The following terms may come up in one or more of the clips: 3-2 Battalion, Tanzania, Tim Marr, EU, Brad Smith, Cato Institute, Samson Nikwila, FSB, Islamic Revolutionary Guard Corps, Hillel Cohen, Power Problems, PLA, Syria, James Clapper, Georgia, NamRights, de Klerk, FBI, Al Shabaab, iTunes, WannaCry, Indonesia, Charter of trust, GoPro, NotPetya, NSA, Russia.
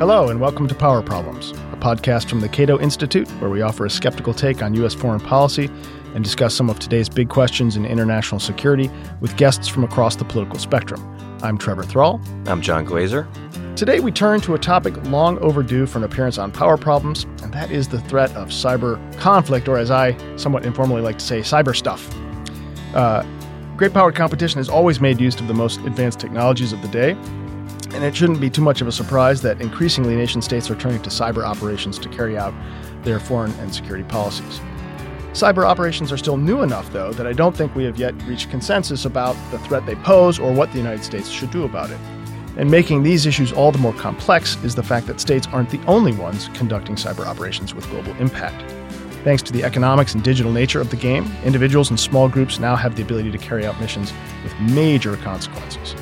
Hello, and welcome to Power Problems, a podcast from the Cato Institute, where we offer a skeptical take on U.S. foreign policy and discuss some of today's big questions in international security with guests from across the political spectrum. I'm Trevor Thrall. I'm John Glazer. Today, we turn to a topic long overdue for an appearance on Power Problems, and that is the threat of cyber conflict, or as I somewhat informally like to say, cyber stuff. Great power competition has always made use of the most advanced technologies of the day. And it shouldn't be too much of a surprise that increasingly nation states are turning to cyber operations to carry out their foreign and security policies. Cyber operations are still new enough, though, that I don't think we have yet reached consensus about the threat they pose or what the United States should do about it. And making these issues all the more complex is the fact that states aren't the only ones conducting cyber operations with global impact. Thanks to the economics and digital nature of the game, individuals and small groups now have the ability to carry out missions with major consequences.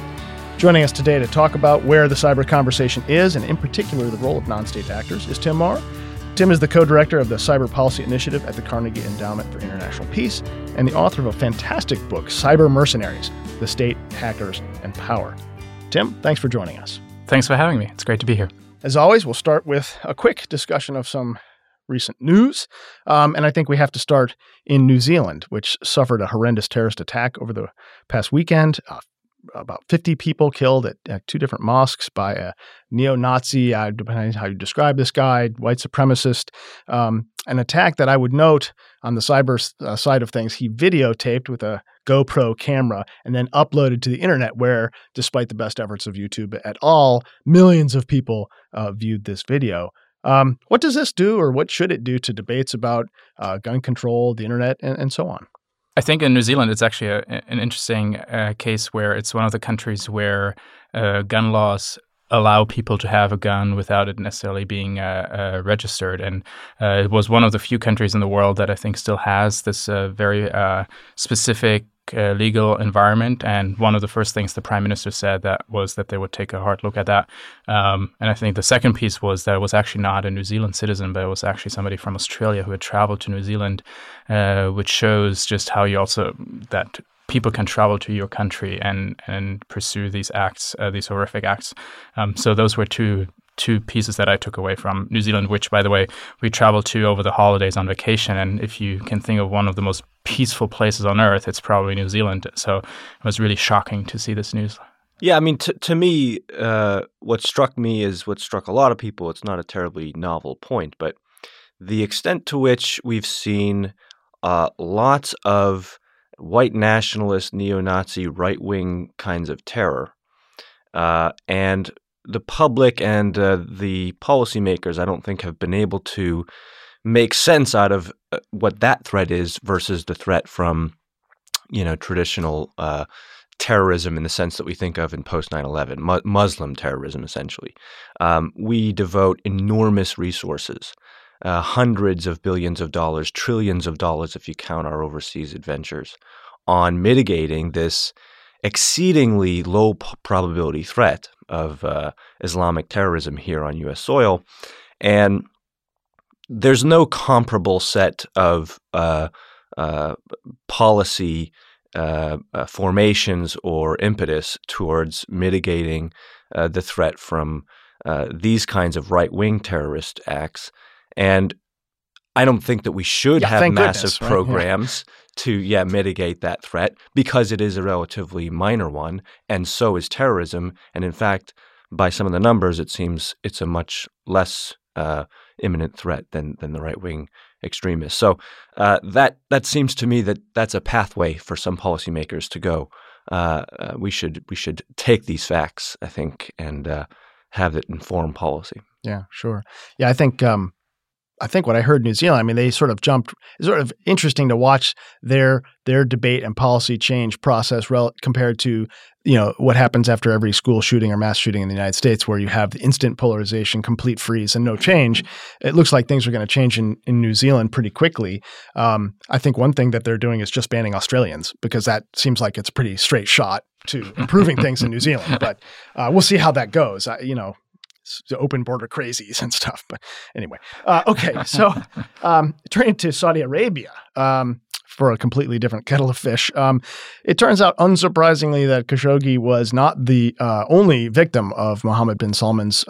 Joining us today to talk about where the cyber conversation is, and in particular the role of non-state actors, is Tim Marr. Tim is the co-director of the Cyber Policy Initiative at the Carnegie Endowment for International Peace and the author of a fantastic book, Cyber Mercenaries, The State, Hackers, and Power. Tim, thanks for joining us. Thanks for having me. It's great to be here. As always, we'll start with a quick discussion of some recent news, and I think we have to start in New Zealand, which suffered a horrendous terrorist attack over the past weekend. About 50 people killed at two different mosques by a neo-Nazi, depending on how you describe this guy, white supremacist, an attack that I would note on the cyber side of things, he videotaped with a GoPro camera and then uploaded to the internet where, despite the best efforts of YouTube at all, millions of people viewed this video. What does this do, or what should it do to debates about gun control, the internet, and so on? I think in New Zealand, it's actually an interesting case where it's one of the countries where gun laws allow people to have a gun without it necessarily being registered. And it was one of the few countries in the world that I think still has this very specific legal environment. And one of the first things the prime minister said that was that they would take a hard look at that. And I think the second piece was that it was actually not a New Zealand citizen, but it was actually somebody from Australia who had traveled to New Zealand, which shows just how you also that people can travel to your country and pursue these acts, these horrific acts. So those were two pieces that I took away from New Zealand, which, by the way, we traveled to over the holidays on vacation. And if you can think of one of the most peaceful places on earth, it's probably New Zealand. So it was really shocking to see this news. Yeah, I mean, to me, what struck me is what struck a lot of people. It's not a terribly novel point, but the extent to which we've seen lots of white nationalist, neo-Nazi, right-wing kinds of terror and the public and the policymakers, I don't think, have been able to make sense out of what that threat is versus the threat from, you know, traditional terrorism in the sense that we think of in post 9/11, Muslim terrorism, essentially. We devote enormous resources, hundreds of billions of dollars, trillions of dollars if you count our overseas adventures, on mitigating this exceedingly low probability threat of Islamic terrorism here on U.S. soil. And there's no comparable set of policy formations or impetus towards mitigating the threat from these kinds of right-wing terrorist acts. And I don't think that we should have massive programs to mitigate that threat, because it is a relatively minor one, and so is terrorism. And in fact, by some of the numbers, it seems it's a much less imminent threat than the right-wing extremists. So that seems to me that that's a pathway for some policymakers to go. We should take these facts, I think, and have it inform policy. Yeah, sure. Yeah, I think what I heard in New Zealand, I mean, they sort of jumped. It's sort of interesting to watch their debate and policy change process compared to, you know, what happens after every school shooting or mass shooting in the United States, where you have the instant polarization, complete freeze, and no change. It looks like things are going to change in New Zealand pretty quickly. I think one thing that they're doing is just banning Australians, because that seems like it's a pretty straight shot to improving things in New Zealand. But we'll see how that goes. Open border crazies and stuff. But anyway, okay. So turning to Saudi Arabia, for a completely different kettle of fish. It turns out, unsurprisingly, that Khashoggi was not the only victim of Mohammed bin Salman's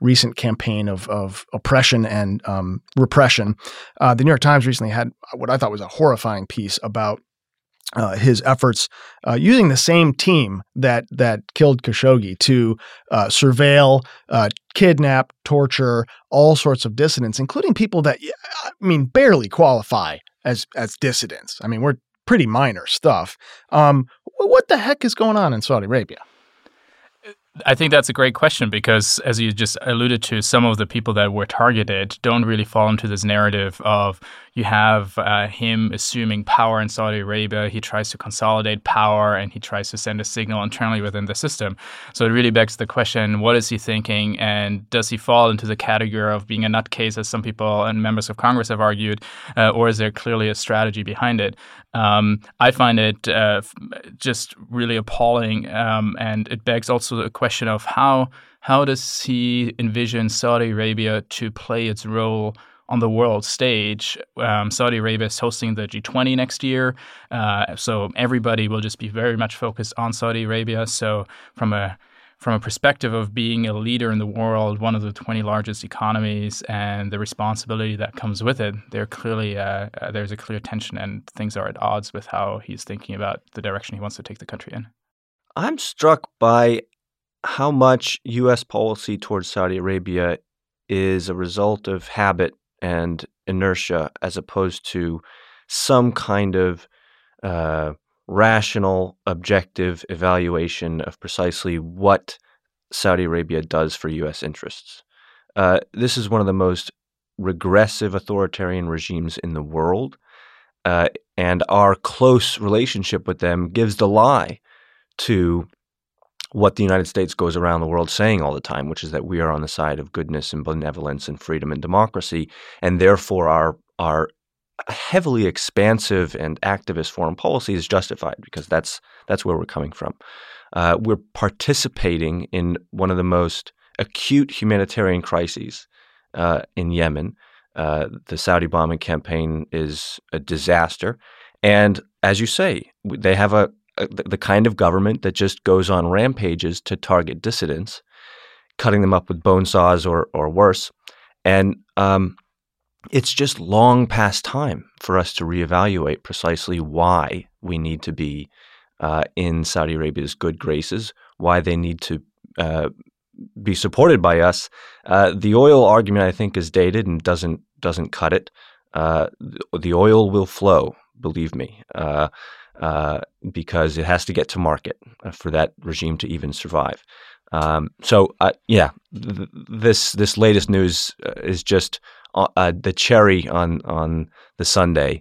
recent campaign of oppression and repression. The New York Times recently had what I thought was a horrifying piece about his efforts using the same team that killed Khashoggi to surveil, kidnap, torture all sorts of dissidents, including people that, I mean, barely qualify as dissidents. I mean, we're pretty minor stuff. What the heck is going on in Saudi Arabia? I think that's a great question because, as you just alluded to, some of the people that were targeted don't really fall into this narrative of you have him assuming power in Saudi Arabia. He tries to consolidate power and he tries to send a signal internally within the system. So it really begs the question, what is he thinking? And does he fall into the category of being a nutcase, as some people and members of Congress have argued, or is there clearly a strategy behind it? I find it just really appalling, and it begs also the question of how does he envision Saudi Arabia to play its role on the world stage? Saudi Arabia is hosting the G20 next year, so everybody will just be very much focused on Saudi Arabia. So from a perspective of being a leader in the world, one of the 20 largest economies, and the responsibility that comes with it, there's a clear tension, and things are at odds with how he's thinking about the direction he wants to take the country in. I'm struck by how much U.S. policy towards Saudi Arabia is a result of habit and inertia as opposed to some kind of rational, objective evaluation of precisely what Saudi Arabia does for U.S. interests. This is one of the most regressive authoritarian regimes in the world, and our close relationship with them gives the lie to what the United States goes around the world saying all the time, which is that we are on the side of goodness and benevolence and freedom and democracy, and therefore our heavily expansive and activist foreign policy is justified because that's where we're coming from. We're participating in one of the most acute humanitarian crises in Yemen. The Saudi bombing campaign is a disaster, and as you say, they have the kind of government that just goes on rampages to target dissidents, cutting them up with bone saws or worse. And it's just long past time for us to reevaluate precisely why we need to be in Saudi Arabia's good graces, why they need to be supported by us. The oil argument, I think, is dated and doesn't cut it. The oil will flow, believe me. Because it has to get to market for that regime to even survive. This latest news is just the cherry on the sundae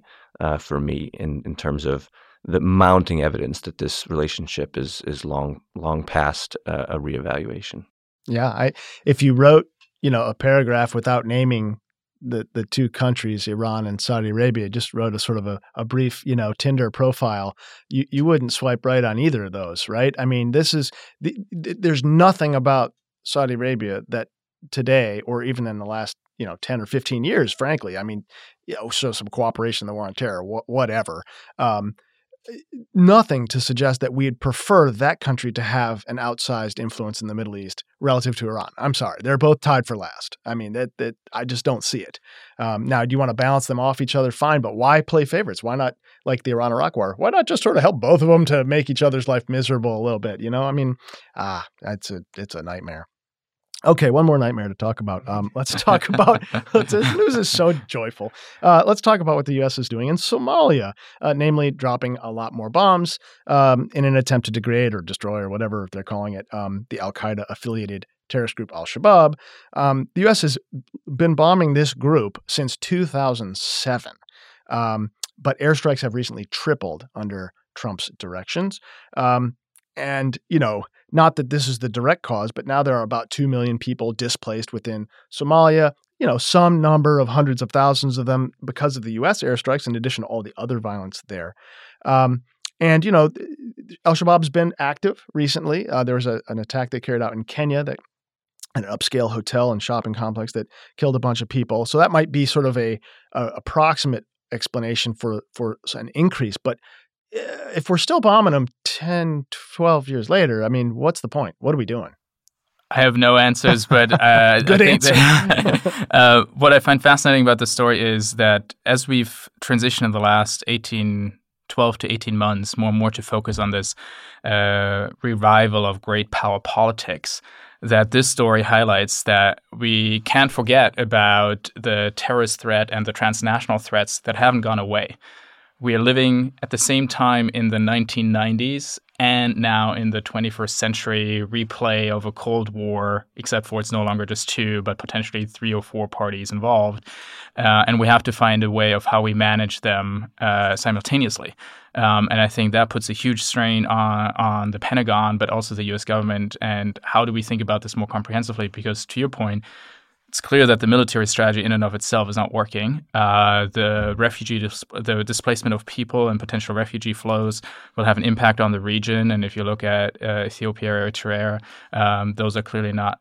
for me in terms of the mounting evidence that this relationship is long past a reevaluation. Yeah, if you wrote a paragraph without naming the two countries, Iran and Saudi Arabia, just wrote a sort of a brief, Tinder profile, you wouldn't swipe right on either of those, right? I mean, there's nothing about Saudi Arabia that today, or even in the last, 10 or 15 years, frankly, I mean, so some cooperation in the war on terror, whatever. Nothing to suggest that we'd prefer that country to have an outsized influence in the Middle East relative to Iran. I'm sorry. They're both tied for last. I mean, that I just don't see it. Now, do you want to balance them off each other? Fine, but why play favorites? Why not, like the Iran-Iraq war, why not just sort of help both of them to make each other's life miserable a little bit? I mean, it's a nightmare. Okay, one more nightmare to talk about. This news is so joyful. Let's talk about what the U.S. is doing in Somalia, namely dropping a lot more bombs in an attempt to degrade or destroy or whatever they're calling it, the Al Qaeda affiliated terrorist group Al Shabaab. The U.S. has been bombing this group since 2007, but airstrikes have recently tripled under Trump's directions. Not that this is the direct cause, but now there are about 2 million people displaced within Somalia, some number of hundreds of thousands of them because of the U.S. airstrikes, in addition to all the other violence there. Al-Shabaab's been active recently. There was an attack they carried out in Kenya that an upscale hotel and shopping complex that killed a bunch of people. So that might be sort of a approximate explanation for an increase. But if we're still bombing them 10, 12 years later, I mean, what's the point? What are we doing? I have no answers, but good answer. That, what I find fascinating about this story is that as we've transitioned in the last 12 to 18 months, more and more to focus on this revival of great power politics, that this story highlights that we can't forget about the terrorist threat and the transnational threats that haven't gone away. We are living at the same time in the 1990s and now in the 21st century replay of a Cold War, except for it's no longer just two, but potentially three or four parties involved. And we have to find a way of how we manage them simultaneously. And I think that puts a huge strain on the Pentagon, but also the U.S. government. And how do we think about this more comprehensively? Because to your point, it's clear that the military strategy in and of itself is not working. The displacement of people and potential refugee flows will have an impact on the region. And if you look at Ethiopia or Eritrea, those are clearly not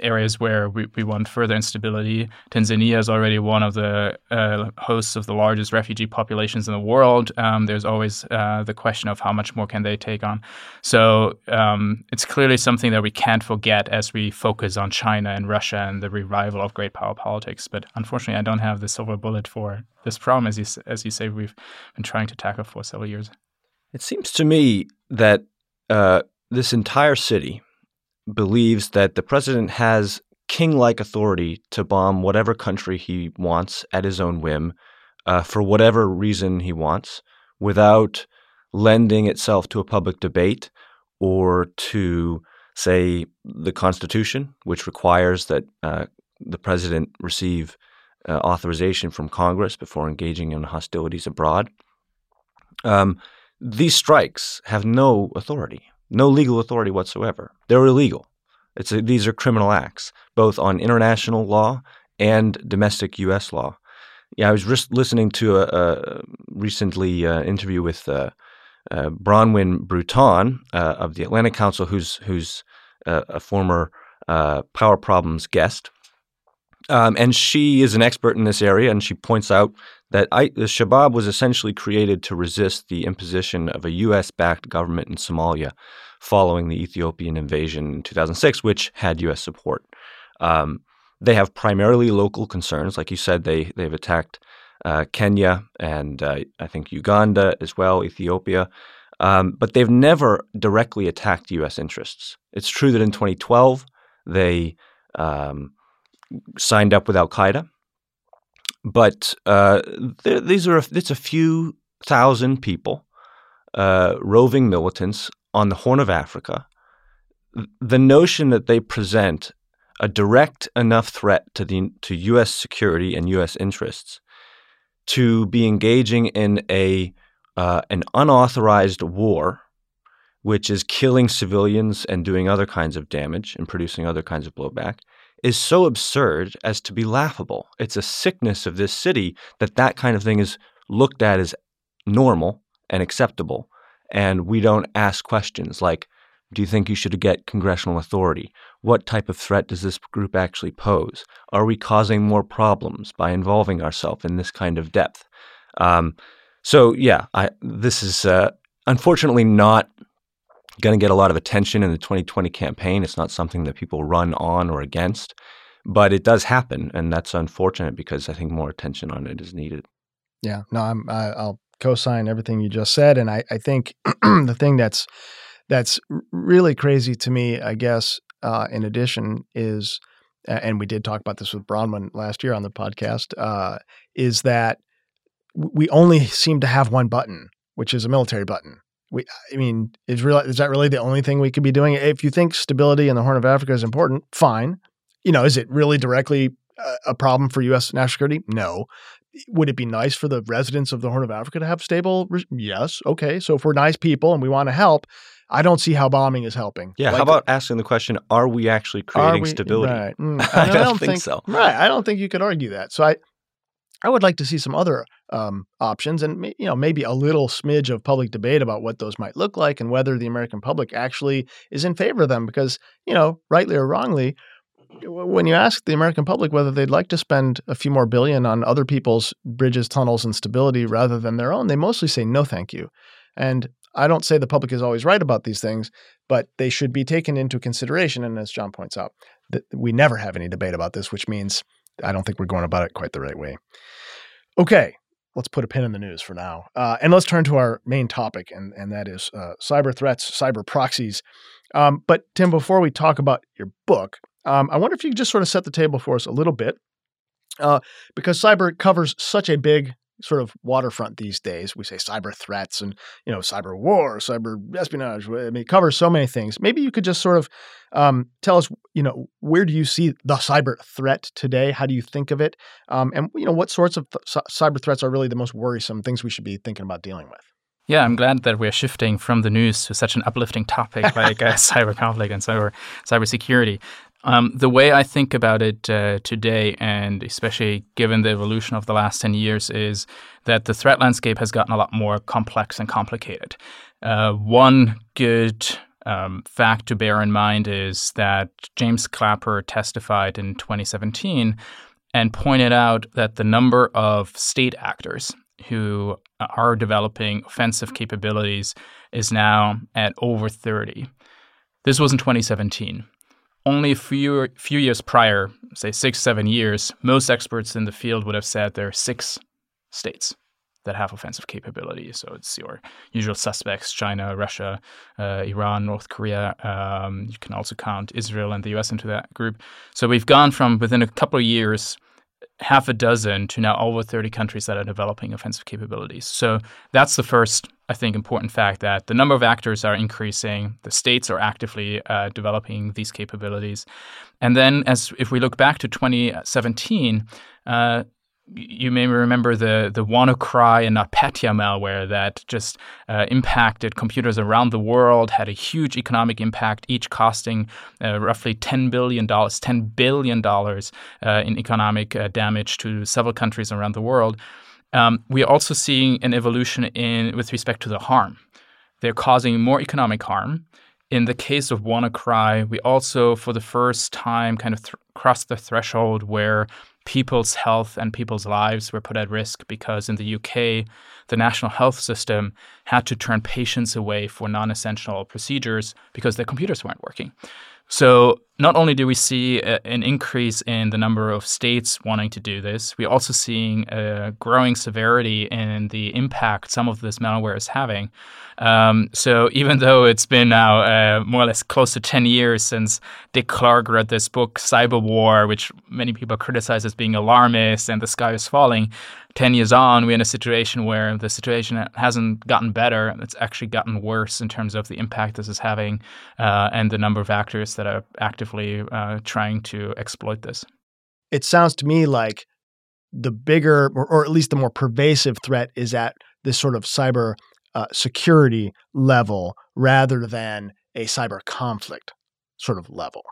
areas where we want further instability. Tanzania is already one of the hosts of the largest refugee populations in the world. There's always the question of how much more can they take on. So it's clearly something that we can't forget as we focus on China and Russia and the revival of great power politics. But unfortunately, I don't have the silver bullet for this problem, as you say, we've been trying to tackle for several years. It seems to me that this entire city believes that the president has king-like authority to bomb whatever country he wants at his own whim for whatever reason he wants without lending itself to a public debate or to, say, the Constitution, which requires that the president receive authorization from Congress before engaging in hostilities abroad. These strikes have no authority. No legal authority whatsoever. They're illegal. These are criminal acts, both on international law and domestic U.S. law. Yeah, I was listening to a recently interview with Bronwyn Bruton of the Atlantic Council, who's a former Power Problems guest, and she is an expert in this area, and she points out that the Shabaab was essentially created to resist the imposition of a U.S.-backed government in Somalia following the Ethiopian invasion in 2006, which had U.S. support. They have primarily local concerns. Like you said, they've attacked Kenya and I think Uganda as well, Ethiopia. But they've never directly attacked U.S. interests. It's true that in 2012 they signed up with Al Qaeda. But it's a few thousand people, roving militants on the Horn of Africa. The notion that they present a direct enough threat to U.S. security and U.S. interests to be engaging in an unauthorized war, which is killing civilians and doing other kinds of damage and producing other kinds of blowback, is so absurd as to be laughable. It's a sickness of this city that kind of thing is looked at as normal and acceptable, and we don't ask questions like, do you think you should get congressional authority? What type of threat does this group actually pose? Are we causing more problems by involving ourselves in this kind of depth? This is unfortunately not going to get a lot of attention in the 2020 campaign. It's not something that people run on or against, but it does happen, and that's unfortunate because I think more attention on it is needed. Yeah, no, I'll co-sign everything you just said, and I think the thing that's really crazy to me, I guess, in addition is, and we did talk about this with Bronwyn last year on the podcast, is that we only seem to have one button, which is a military button. Is that really the only thing we could be doing? If you think stability in the Horn of Africa is important, fine. Is it really directly a problem for U.S. national security? No. Would it be nice for the residents of the Horn of Africa to have stable? Yes. Okay. So if we're nice people and we want to help, I don't see how bombing is helping. Yeah. How about asking the question, are we actually creating stability? Right. I don't think so. Right. I don't think you could argue that. So I would like to see some other options and maybe a little smidge of public debate about what those might look like and whether the American public actually is in favor of them because, rightly or wrongly, when you ask the American public whether they'd like to spend a few more billion on other people's bridges, tunnels, and stability rather than their own, they mostly say no, thank you. And I don't say the public is always right about these things, but they should be taken into consideration. And as John points out, that we never have any debate about this, which means I don't think we're going about it quite the right way. Okay, let's put a pin in the news for now. And let's turn to our main topic, and that is cyber threats, cyber proxies. But Tim, before we talk about your book, I wonder if you could just sort of set the table for us a little bit, because cyber covers such a big sort of waterfront these days. We say cyber threats and, you know, cyber war, cyber espionage. I mean, it covers so many things. Maybe you could just sort of tell us, you know, where do you see the cyber threat today? How do you think of it? And, you know, what sorts of cyber threats are really the most worrisome things we should be thinking about dealing with? Yeah, I'm glad that we're shifting from the news to such an uplifting topic like cyber conflict and cybersecurity. The way I think about it today, and especially given the evolution of the last 10 years, is that the threat landscape has gotten a lot more complex and complicated. One good fact to bear in mind is that James Clapper testified in 2017 and pointed out that the number of state actors who are developing offensive capabilities is now at over 30. This was in 2017. Only a few years prior, say 6-7 years, most experts in the field would have said there are 6 states that have offensive capability. So it's your usual suspects, China, Russia, Iran, North Korea. You can also count Israel and the US into that group. So we've gone from within a couple of years, 6 to now over 30 countries that are developing offensive capabilities. So that's the first, I think, important fact, that the number of actors are increasing. The states are actively developing these capabilities. And then if we look back to 2017, you may remember the WannaCry and NotPetya malware that just impacted computers around the world, had a huge economic impact, each costing roughly $10 billion in economic damage to several countries around the world. We are also seeing an evolution with respect to the harm. They're causing more economic harm. In the case of WannaCry, we also, for the first time, kind of crossed the threshold where people's health and people's lives were put at risk, because in the UK, the national health system had to turn patients away for non-essential procedures because their computers weren't working. So not only do we see an increase in the number of states wanting to do this, we're also seeing a growing severity in the impact some of this malware is having. So even though it's been now more or less close to 10 years since Dick Clark wrote this book, Cyber War, which many people criticize as being alarmist and the sky is falling, 10 years on, we're in a situation where the situation hasn't gotten better. It's actually gotten worse in terms of the impact this is having and the number of actors that are actively trying to exploit this. It sounds to me like the bigger, or at least the more pervasive threat is at this sort of cyber security level rather than a cyber conflict sort of level.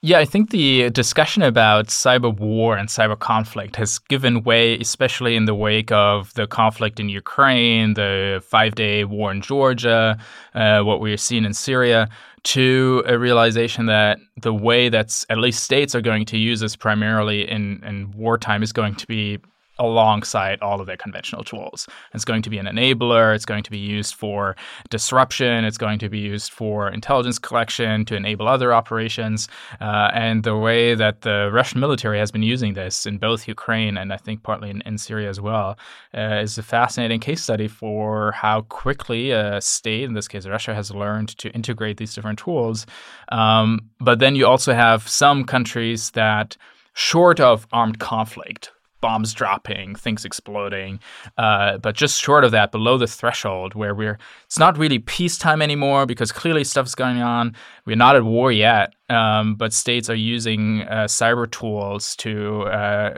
Yeah, I think the discussion about cyber war and cyber conflict has given way, especially in the wake of the conflict in Ukraine, the 5-day war in Georgia, what we're seeing in Syria, to a realization that the way that at least states are going to use this primarily in wartime is going to be alongside all of their conventional tools. It's going to be an enabler. It's going to be used for disruption. It's going to be used for intelligence collection to enable other operations. And the way that the Russian military has been using this in both Ukraine and I think partly in Syria as well is a fascinating case study for how quickly a state, in this case Russia, has learned to integrate these different tools. But then you also have some countries that, short of armed conflict, bombs dropping, things exploding. But just short of that, below the threshold where it's not really peacetime anymore because clearly stuff's going on. We're not at war yet, but states are using cyber tools to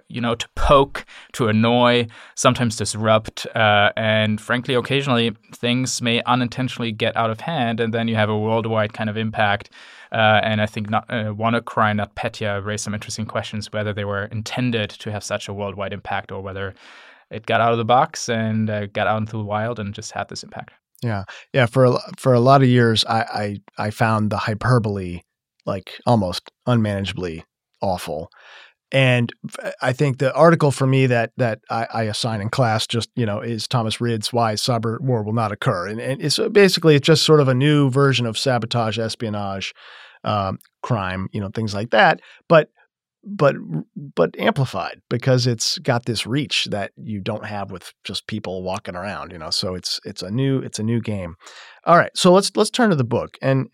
poke, to annoy, sometimes disrupt. And frankly, occasionally things may unintentionally get out of hand. And then you have a worldwide kind of impact. And I think WannaCry and NotPetya raised some interesting questions, whether they were intended to have such a worldwide impact or whether it got out of the box and got out into the wild and just had this impact. Yeah. Yeah. For a lot of years, I found the hyperbole like almost unmanageably awful. And I think the article for me that I assign in class just, is Thomas Ridd's Why Cyber War Will Not Occur. And it's basically, it's just sort of a new version of sabotage, espionage, crime, things like that. But amplified because it's got this reach that you don't have with just people walking around, so it's a new game. All right. So let's turn to the book. And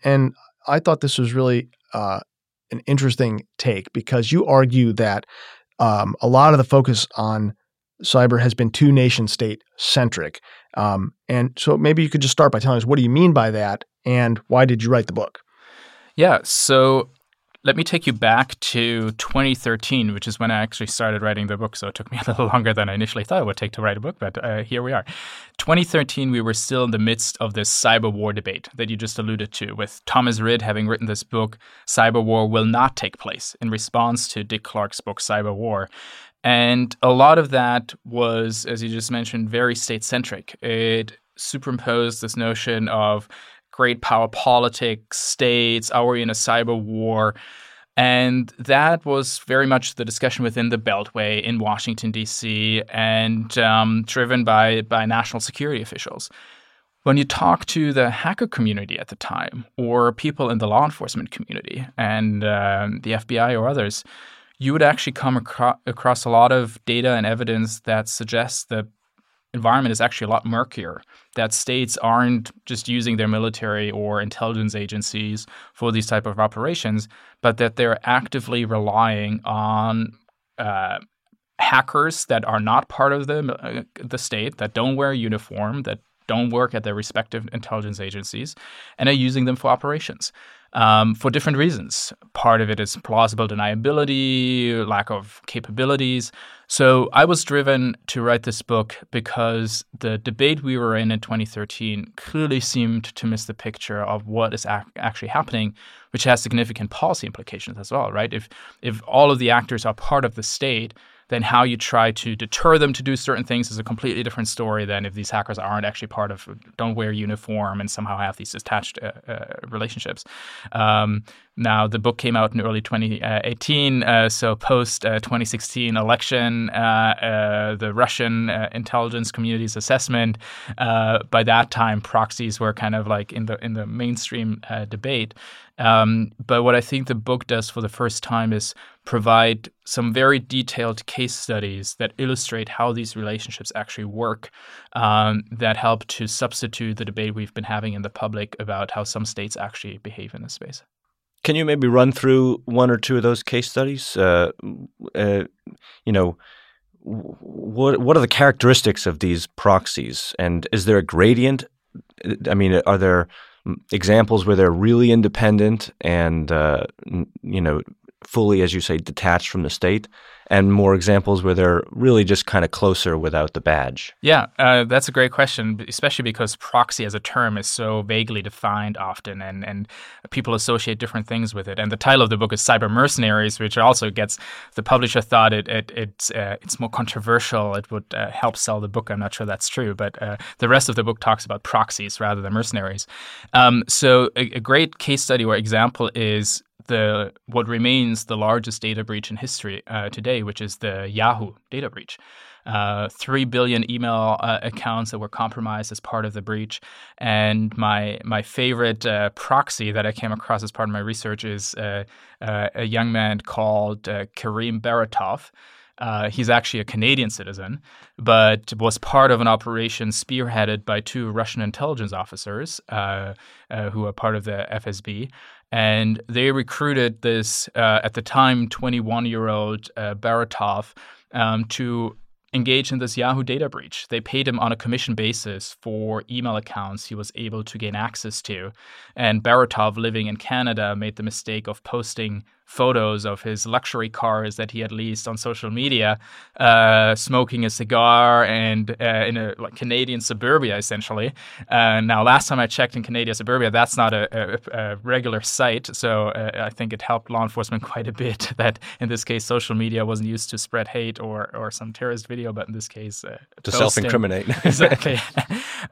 I thought this was really, an interesting take because you argue that a lot of the focus on cyber has been too nation state centric. And so maybe you could just start by telling us, what do you mean by that? And why did you write the book? Yeah. So let me take you back to 2013, which is when I actually started writing the book. So it took me a little longer than I initially thought it would take to write a book, but here we are. 2013, we were still in the midst of this cyber war debate that you just alluded to, with Thomas Ridd having written this book, Cyber War Will Not Take Place, in response to Dick Clark's book, Cyber War. And a lot of that was, as you just mentioned, very state-centric. It superimposed this notion of great power politics, states, are we in a cyber war? And that was very much the discussion within the Beltway in Washington, D.C., and driven by national security officials. When you talk to the hacker community at the time, or people in the law enforcement community and the FBI or others, you would actually come across a lot of data and evidence that suggests that environment is actually a lot murkier, that states aren't just using their military or intelligence agencies for these type of operations, but that they're actively relying on hackers that are not part of the state, that don't wear a uniform, that don't work at their respective intelligence agencies, and are using them for operations for different reasons. Part of it is plausible deniability, lack of capabilities. So I was driven to write this book because the debate we were in 2013 clearly seemed to miss the picture of what is actually happening, which has significant policy implications as well, right? If all of the actors are part of the state, then how you try to deter them to do certain things is a completely different story than if these hackers aren't actually part of, don't wear uniform and somehow have these attached relationships. Now, the book came out in early 2018, so post-2016 election, the Russian intelligence community's assessment, by that time, proxies were kind of like in the mainstream debate. But what I think the book does for the first time is provide some very detailed case studies that illustrate how these relationships actually work, that help to substitute the debate we've been having in the public about how some states actually behave in this space. Can you maybe run through one or two of those case studies? What are the characteristics of these proxies? And is there a gradient? I mean, are there examples where they're really independent and, fully, as you say, detached from the state, and more examples where they're really just kind of closer without the badge? Yeah, that's a great question, especially because proxy as a term is so vaguely defined often, and people associate different things with it. And the title of the book is Cyber Mercenaries, which also gets, the publisher thought it's more controversial. It would help sell the book. I'm not sure that's true, but the rest of the book talks about proxies rather than mercenaries. So a great case study or example is what remains the largest data breach in history today, which is the Yahoo data breach. 3 billion email accounts that were compromised as part of the breach. And my favorite proxy that I came across as part of my research is a young man called Karim Baratov. He's actually a Canadian citizen, but was part of an operation spearheaded by two Russian intelligence officers who are part of the FSB. And they recruited this, at the time, 21-year-old Baratov to engage in this Yahoo data breach. They paid him on a commission basis for email accounts he was able to gain access to. And Baratov, living in Canada, made the mistake of posting photos of his luxury cars that he had leased on social media, smoking a cigar and in a Canadian suburbia, essentially. Now, last time I checked in Canadian suburbia, that's not a regular site. So I think it helped law enforcement quite a bit that, in this case, social media wasn't used to spread hate or some terrorist video, but in this case, to self-incriminate. Exactly.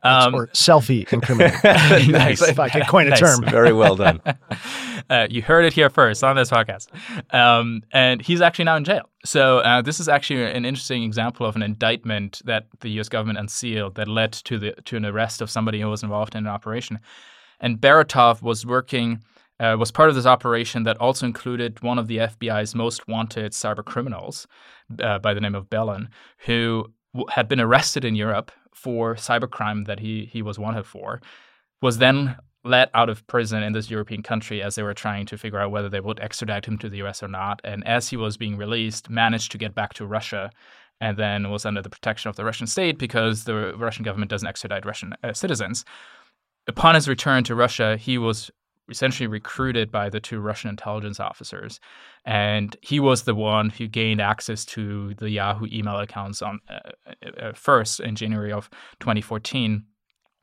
Or selfie incriminate. Nice. If I could coin a term. Very well done. You heard it here first on this podcast. And he's actually now in jail. So this is actually an interesting example of an indictment that the U.S. government unsealed that led to an arrest of somebody who was involved in an operation. And Baratov was working, was part of this operation that also included one of the FBI's most wanted cyber criminals by the name of Belin, who had been arrested in Europe for cybercrime that he was wanted for, was then let out of prison in this European country as they were trying to figure out whether they would extradite him to the US or not. And as he was being released, managed to get back to Russia and then was under the protection of the Russian state because the Russian government doesn't extradite Russian citizens. Upon his return to Russia, he was essentially recruited by the two Russian intelligence officers. And he was the one who gained access to the Yahoo email accounts on first in January of 2014.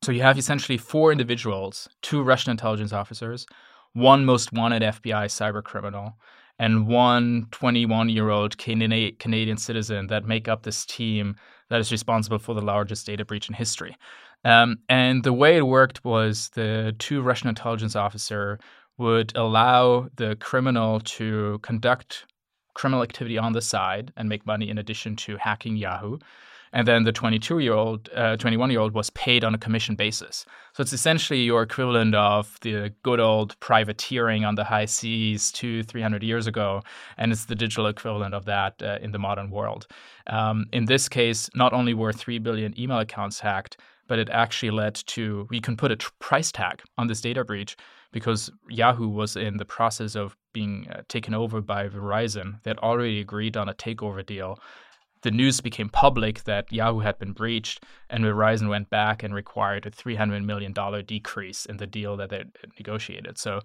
So you have essentially four individuals, two Russian intelligence officers, one most wanted FBI cyber criminal, and one 21-year-old Canadian citizen that make up this team that is responsible for the largest data breach in history. And the way it worked was the two Russian intelligence officers would allow the criminal to conduct criminal activity on the side and make money in addition to hacking Yahoo. And then the 21-year-old was paid on a commission basis. So it's essentially your equivalent of the good old privateering on the high seas 200-300 years ago, and it's the digital equivalent of that in the modern world. In this case, not only were 3 billion email accounts hacked, but it actually led to, we can put a price tag on this data breach because Yahoo was in the process of being taken over by Verizon. They had already agreed on a takeover deal. The news became public that Yahoo had been breached, and Verizon went back and required a $300 million decrease in the deal that they negotiated. So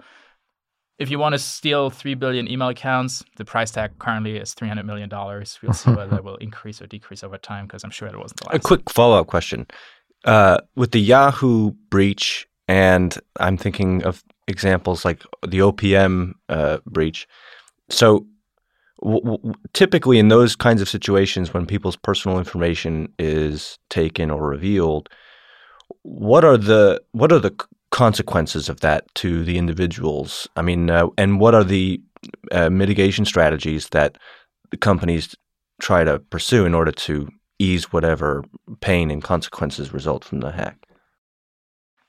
if you want to steal 3 billion email accounts, the price tag currently is $300 million. We'll see whether that will increase or decrease over time, because I'm sure it wasn't the last. A quick follow-up question. With the Yahoo breach, and I'm thinking of examples like the OPM breach, so typically in those kinds of situations when people's personal information is taken or revealed, what are the consequences of that to the individuals? I mean, and what are the mitigation strategies that the companies try to pursue in order to ease whatever pain and consequences result from the hack?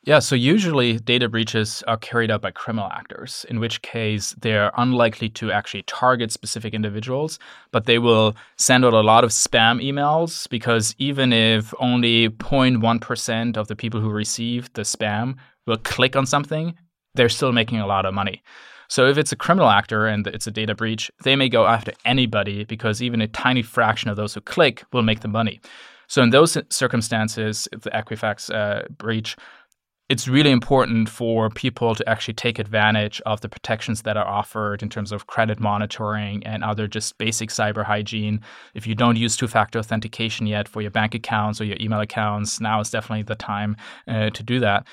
Yeah, so usually data breaches are carried out by criminal actors, in which case they're unlikely to actually target specific individuals, but they will send out a lot of spam emails because even if only 0.1% of the people who receive the spam will click on something, they're still making a lot of money. So if it's a criminal actor and it's a data breach, they may go after anybody because even a tiny fraction of those who click will make the money. So in those circumstances, the Equifax breach, it's really important for people to actually take advantage of the protections that are offered in terms of credit monitoring and other just basic cyber hygiene. If you don't use two-factor authentication yet for your bank accounts or your email accounts, now is definitely the time to do that.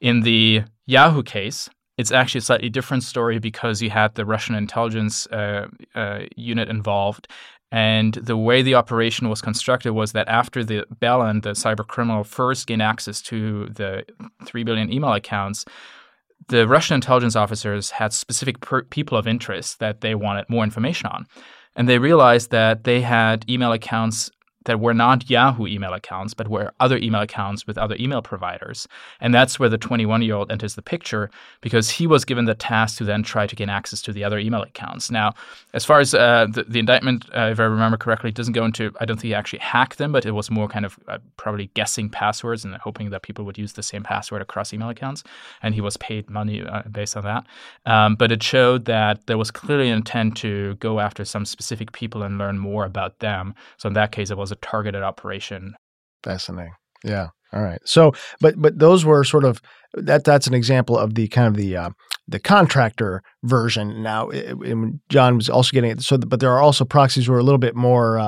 In the Yahoo case, it's actually a slightly different story because you had the Russian intelligence unit involved. And the way the operation was constructed was that after the Belin, the cyber criminal, first gained access to the 3 billion email accounts, the Russian intelligence officers had specific people of interest that they wanted more information on. And they realized that they had email accounts that were not Yahoo email accounts, but were other email accounts with other email providers. And that's where the 21-year-old enters the picture because he was given the task to then try to gain access to the other email accounts. Now, as far as the indictment, if I remember correctly, doesn't go into, I don't think he actually hacked them, but it was more kind of probably guessing passwords and hoping that people would use the same password across email accounts. And he was paid money based on that. But it showed that there was clearly an intent to go after some specific people and learn more about them. So in that case, it was a targeted operation. Fascinating. Yeah. All right. So, but those were sort of that's an example of the kind of the contractor version. Now, John was also getting it. So, but there are also proxies who are a little bit more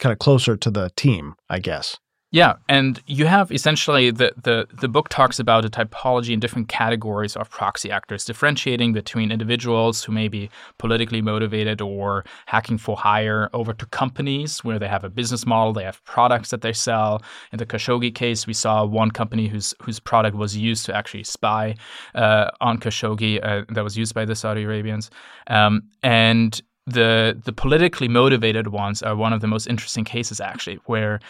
kind of closer to the team, I guess. Yeah, and you have essentially the book talks about a typology and different categories of proxy actors, differentiating between individuals who may be politically motivated or hacking for hire over to companies where they have a business model, they have products that they sell. In the Khashoggi case, we saw one company whose product was used to actually spy on Khashoggi that was used by the Saudi Arabians. And the politically motivated ones are one of the most interesting cases, actually, where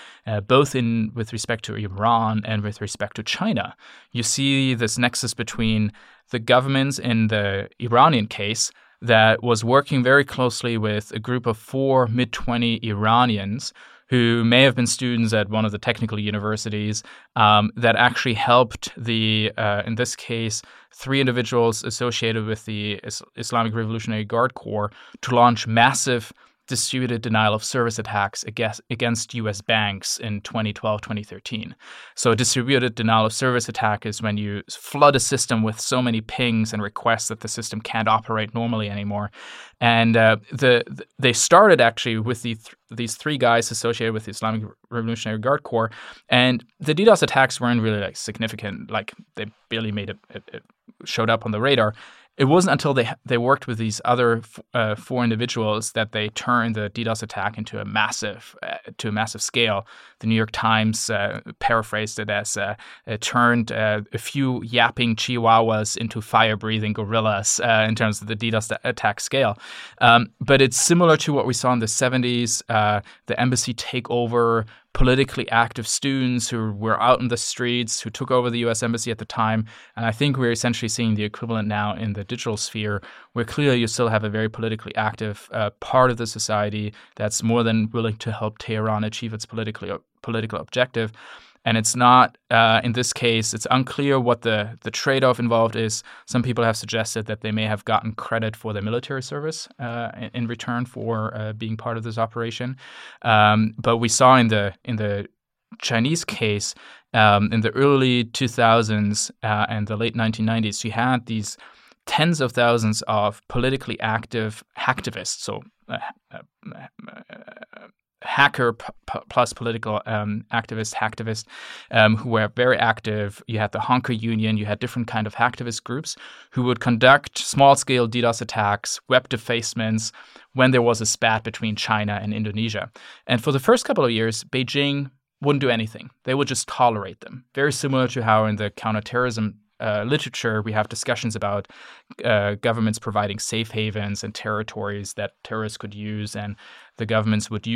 both with respect to Iran and with respect to China, you see this nexus between the governments in the Iranian case that was working very closely with a group of 4 mid-20 Iranians who may have been students at one of the technical universities that actually helped in this case, 3 individuals associated with the Islamic Revolutionary Guard Corps to launch massive distributed denial of service attacks against U.S. banks in 2012, 2013. So a distributed denial of service attack is when you flood a system with so many pings and requests that the system can't operate normally anymore. And they started actually with these 3 guys associated with the Islamic Revolutionary Guard Corps, and the DDoS attacks weren't really significant. They barely showed up on the radar. It wasn't until they worked with these other 4 individuals that they turned the DDoS attack into a massive scale. The New York Times paraphrased it as it turned a few yapping chihuahuas into fire-breathing gorillas in terms of the DDoS attack scale. But it's similar to what we saw in the 70s, the embassy takeover, politically active students who were out in the streets, who took over the U.S. embassy at the time. And I think we're essentially seeing the equivalent now in the digital sphere, where clearly you still have a very politically active part of the society that's more than willing to help Tehran achieve its political objective. And it's not, in this case, it's unclear what the trade-off involved is. Some people have suggested that they may have gotten credit for their military service in return for being part of this operation. But we saw in the Chinese case, in the early 2000s and the late 1990s, you had these tens of thousands of politically active hacktivists, so hacker plus political hacktivists who were very active. You had the honker union. You had different kind of hacktivist groups who would conduct small-scale DDoS attacks, web defacements, when there was a spat between China and Indonesia. And for the first couple of years, Beijing wouldn't do anything. They would just tolerate them, very similar to how in the counterterrorism literature, we have discussions about governments providing safe havens and territories that terrorists could use, and the governments would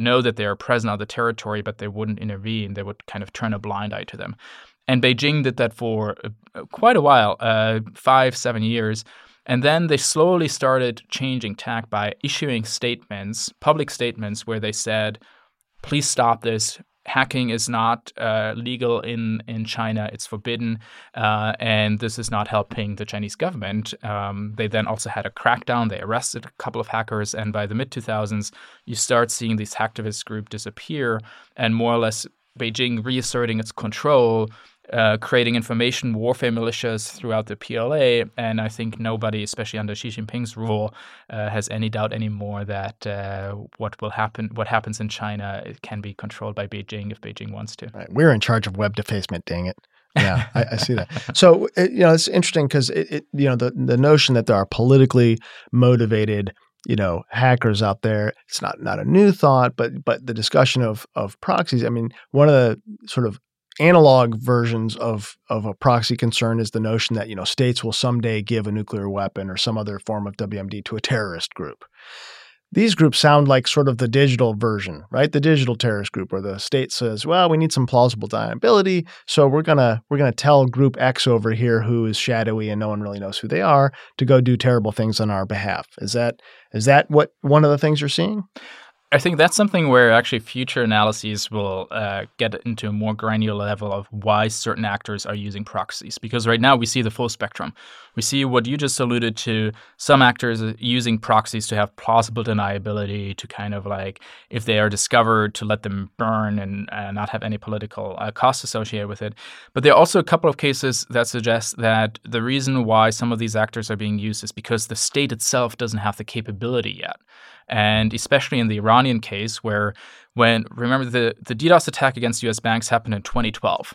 know that they are present on the territory, but they wouldn't intervene. They would kind of turn a blind eye to them. And Beijing did that for quite a while, 5-7 years. And then they slowly started changing tack by issuing statements, public statements, where they said, please stop this. Hacking is not legal in China. It's forbidden. And this is not helping the Chinese government. They then also had a crackdown. They arrested a couple of hackers. And by the mid-2000s, you start seeing these hacktivist groups disappear and more or less Beijing reasserting its control, creating information warfare militias throughout the PLA. And I think nobody, especially under Xi Jinping's rule, has any doubt anymore that what happens in China, it can be controlled by Beijing if Beijing wants to. Right. We're in charge of web defacement, dang it. Yeah, I see that. So, it's interesting because, the notion that there are politically motivated hackers out there, it's not a new thought, but the discussion of proxies, I mean, one of the sort of analog versions of a proxy concern is the notion that, states will someday give a nuclear weapon or some other form of WMD to a terrorist group. These groups sound like sort of the digital version, right? The digital terrorist group where the state says, well, we need some plausible deniability, so we're gonna tell group X over here, who is shadowy and no one really knows who they are, to go do terrible things on our behalf. Is that what one of the things you're seeing? I think that's something where actually future analyses will get into a more granular level of why certain actors are using proxies. Because right now we see the full spectrum. We see what you just alluded to, some actors using proxies to have plausible deniability, to kind of if they are discovered, to let them burn and not have any political costs associated with it. But there are also a couple of cases that suggest that the reason why some of these actors are being used is because the state itself doesn't have the capability yet. And especially in the Iranian case, where when, remember, the DDoS attack against U.S. banks happened in 2012.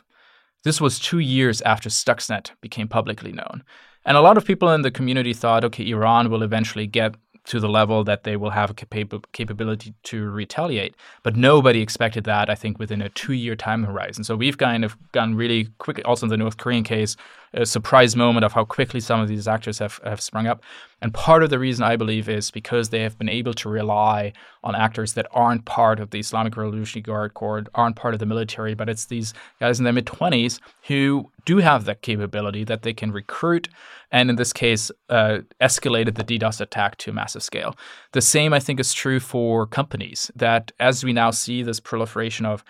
This was 2 years after Stuxnet became publicly known. And a lot of people in the community thought, okay, Iran will eventually get to the level that they will have a capability to retaliate. But nobody expected that, I think, within a 2-year time horizon. So we've kind of gone really quickly, also in the North Korean case, a surprise moment of how quickly some of these actors have sprung up. And part of the reason, I believe, is because they have been able to rely on actors that aren't part of the Islamic Revolutionary Guard Corps, aren't part of the military, but it's these guys in their mid-20s who do have that capability that they can recruit and, in this case, escalated the DDoS attack to a massive scale. The same, I think, is true for companies, that as we now see this proliferation of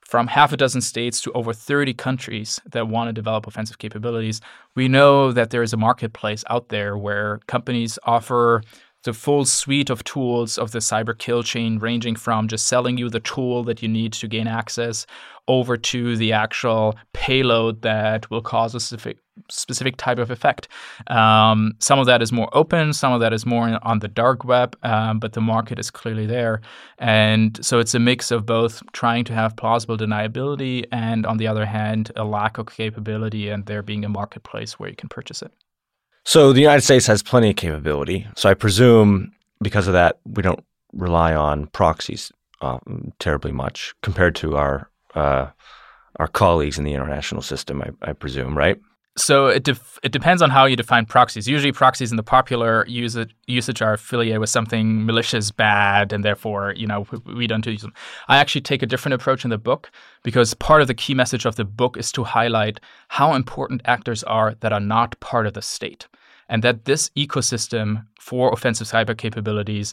from half a dozen states to over 30 countries that want to develop offensive capabilities, we know that there is a marketplace out there where companies offer the full suite of tools of the cyber kill chain, ranging from just selling you the tool that you need to gain access over to the actual payload that will cause a specific type of effect. Some of that is more open, some of that is more on the dark web, but the market is clearly there. And so it's a mix of both trying to have plausible deniability and, on the other hand, a lack of capability and there being a marketplace where you can purchase it. So the United States has plenty of capability. So I presume because of that, we don't rely on proxies terribly much compared to our colleagues in the international system, I presume, right? So it depends on how you define proxies. Usually proxies in the popular usage are affiliated with something malicious, bad, and therefore, you know, we don't use them. I actually take a different approach in the book because part of the key message of the book is to highlight how important actors are that are not part of the state, and that this ecosystem for offensive cyber capabilities,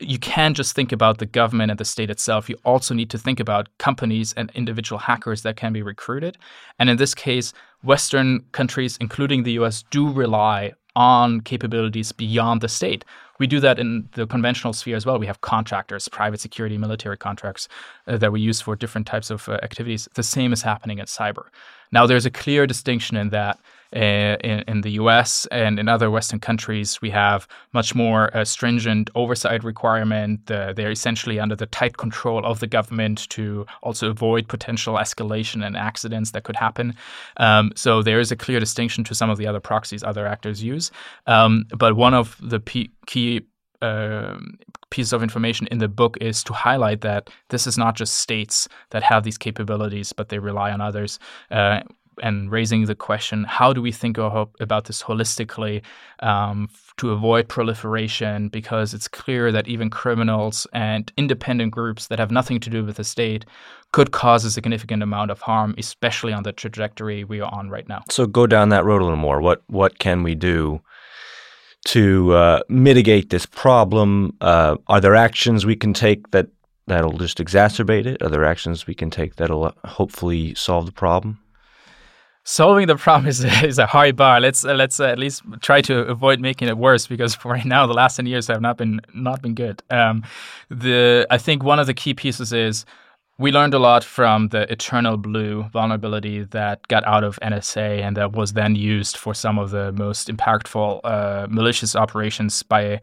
you can't just think about the government and the state itself. You also need to think about companies and individual hackers that can be recruited. And in this case, Western countries, including the US, do rely on capabilities beyond the state. We do that in the conventional sphere as well. We have contractors, private security, military contracts that we use for different types of activities. The same is happening in cyber. Now, there's a clear distinction in that in the US and in other Western countries, we have much more stringent oversight requirement. They're essentially under the tight control of the government to also avoid potential escalation and accidents that could happen. So there is a clear distinction to some of the other proxies other actors use. But one of the key piece of information in the book is to highlight that this is not just states that have these capabilities, but they rely on others. And raising the question, how do we think about this holistically to avoid proliferation? Because it's clear that even criminals and independent groups that have nothing to do with the state could cause a significant amount of harm, especially on the trajectory we are on right now. So go down that road a little more. What can we do to mitigate this problem? Are there actions we can take that'll just exacerbate it? Are there actions we can take that'll hopefully solve the problem? Solving the problem is a high bar. Let's at least try to avoid making it worse, because for right now, the last 10 years have not been good. I think one of the key pieces is we learned a lot from the Eternal Blue vulnerability that got out of NSA and that was then used for some of the most impactful malicious operations by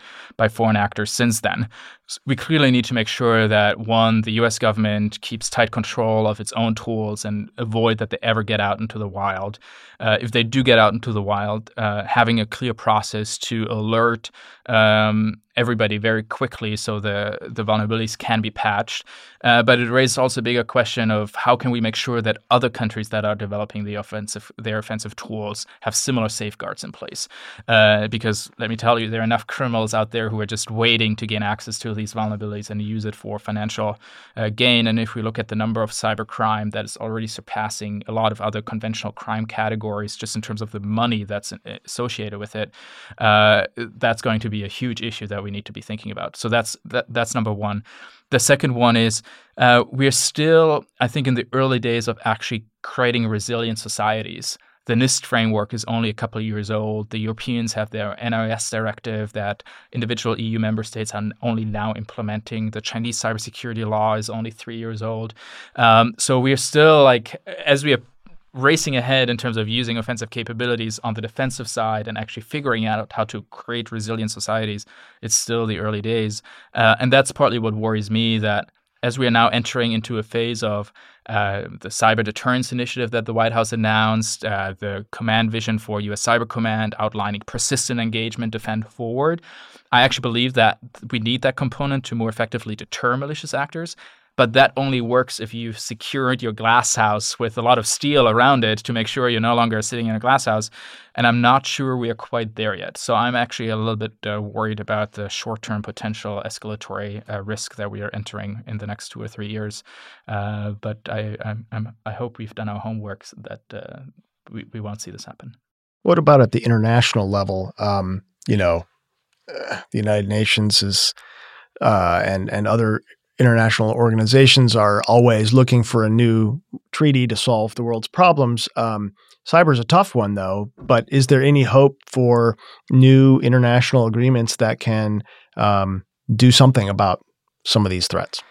foreign actors since then. So we clearly need to make sure that, one, the U.S. government keeps tight control of its own tools and avoid that they ever get out into the wild. If they do get out into the wild, having a clear process to alert everybody very quickly so the vulnerabilities can be patched. But it raises also a bigger question of how can we make sure that other countries that are developing their offensive tools have similar safeguards in place. Because let me tell you, there are enough criminals out there who are just waiting to gain access to these vulnerabilities and use it for financial gain. And if we look at the number of cybercrime that is already surpassing a lot of other conventional crime categories, just in terms of the money that's associated with it, that's going to be a huge issue that we need to be thinking about. So that's number one. The second one is we're still, I think, in the early days of actually creating resilient societies. The NIST framework is only a couple of years old. The Europeans have their NIS directive that individual EU member states are only now implementing. The Chinese cybersecurity law is only 3 years old. So we are still, as we are racing ahead in terms of using offensive capabilities on the defensive side and actually figuring out how to create resilient societies, it's still the early days. And that's partly what worries me, that as we are now entering into a phase of the cyber deterrence initiative that the White House announced, the command vision for U.S. Cyber Command outlining persistent engagement, defend forward. I actually believe that we need that component to more effectively deter malicious actors. But that only works if you've secured your glass house with a lot of steel around it to make sure you're no longer sitting in a glass house. And I'm not sure we are quite there yet. So I'm actually a little bit worried about the short-term potential escalatory risk that we are entering in the next 2 or 3 years. But I hope we've done our homework so that we won't see this happen. What about at the international level? The United Nations is and other international organizations are always looking for a new treaty to solve the world's problems. Cyber is a tough one, though, but is there any hope for new international agreements that can do something about some of these threats?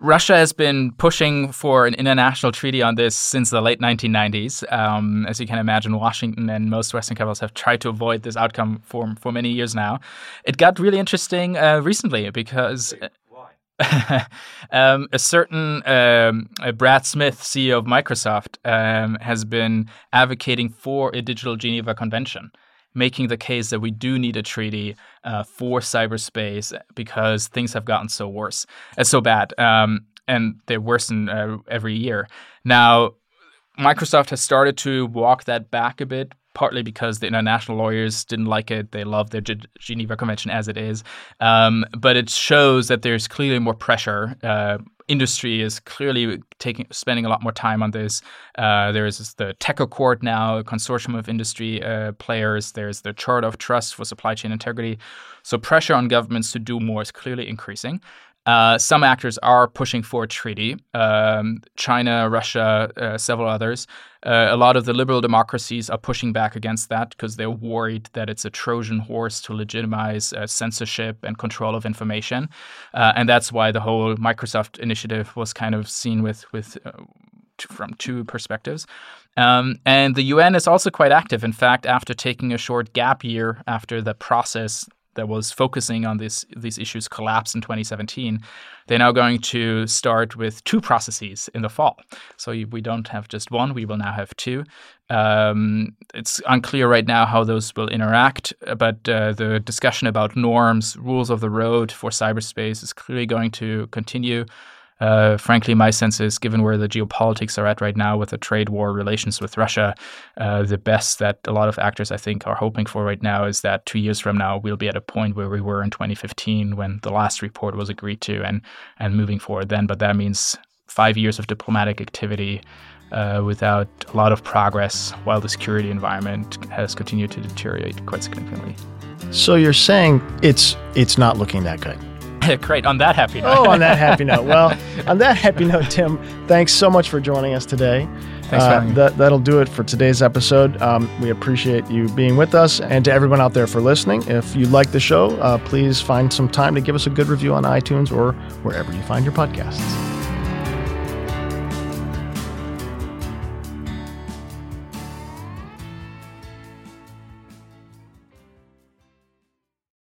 Russia has been pushing for an international treaty on this since the late 1990s. As you can imagine, Washington and most Western capitals have tried to avoid this outcome for many years now. It got really interesting recently because... a certain Brad Smith, CEO of Microsoft, has been advocating for a digital Geneva Convention, making the case that we do need a treaty for cyberspace because things have gotten so worse, so bad, and they worsen every year. Now, Microsoft has started to walk that back a bit, partly because the international lawyers didn't like it. They love the Geneva Convention as it is. But it shows that there's clearly more pressure. Industry is clearly spending a lot more time on this. There is the tech accord now, a consortium of industry players. There's the Charter of Trust for Supply Chain Integrity. So pressure on governments to do more is clearly increasing. Some actors are pushing for a treaty, China, Russia, several others. A lot of the liberal democracies are pushing back against that because they're worried that it's a Trojan horse to legitimize censorship and control of information. And that's why the whole Microsoft initiative was kind of seen from two perspectives. And the UN is also quite active. In fact, after taking a short gap year after the process that was focusing on these issues collapsed in 2017, they're now going to start with two processes in the fall. So we don't have just one, we will now have two. It's unclear right now how those will interact, but the discussion about norms, rules of the road for cyberspace is clearly going to continue. Frankly, my sense is, given where the geopolitics are at right now with the trade war relations with Russia, the best that a lot of actors, I think, are hoping for right now is that 2 years from now, we'll be at a point where we were in 2015 when the last report was agreed to and moving forward then. But that means 5 years of diplomatic activity without a lot of progress while the security environment has continued to deteriorate quite significantly. So you're saying it's not looking that good? Great. On that happy note. Well, on that happy note, Tim, thanks so much for joining us today. Thanks for having me. That'll do it for today's episode. We appreciate you being with us. And to everyone out there for listening, if you like the show, please find some time to give us a good review on iTunes or wherever you find your podcasts.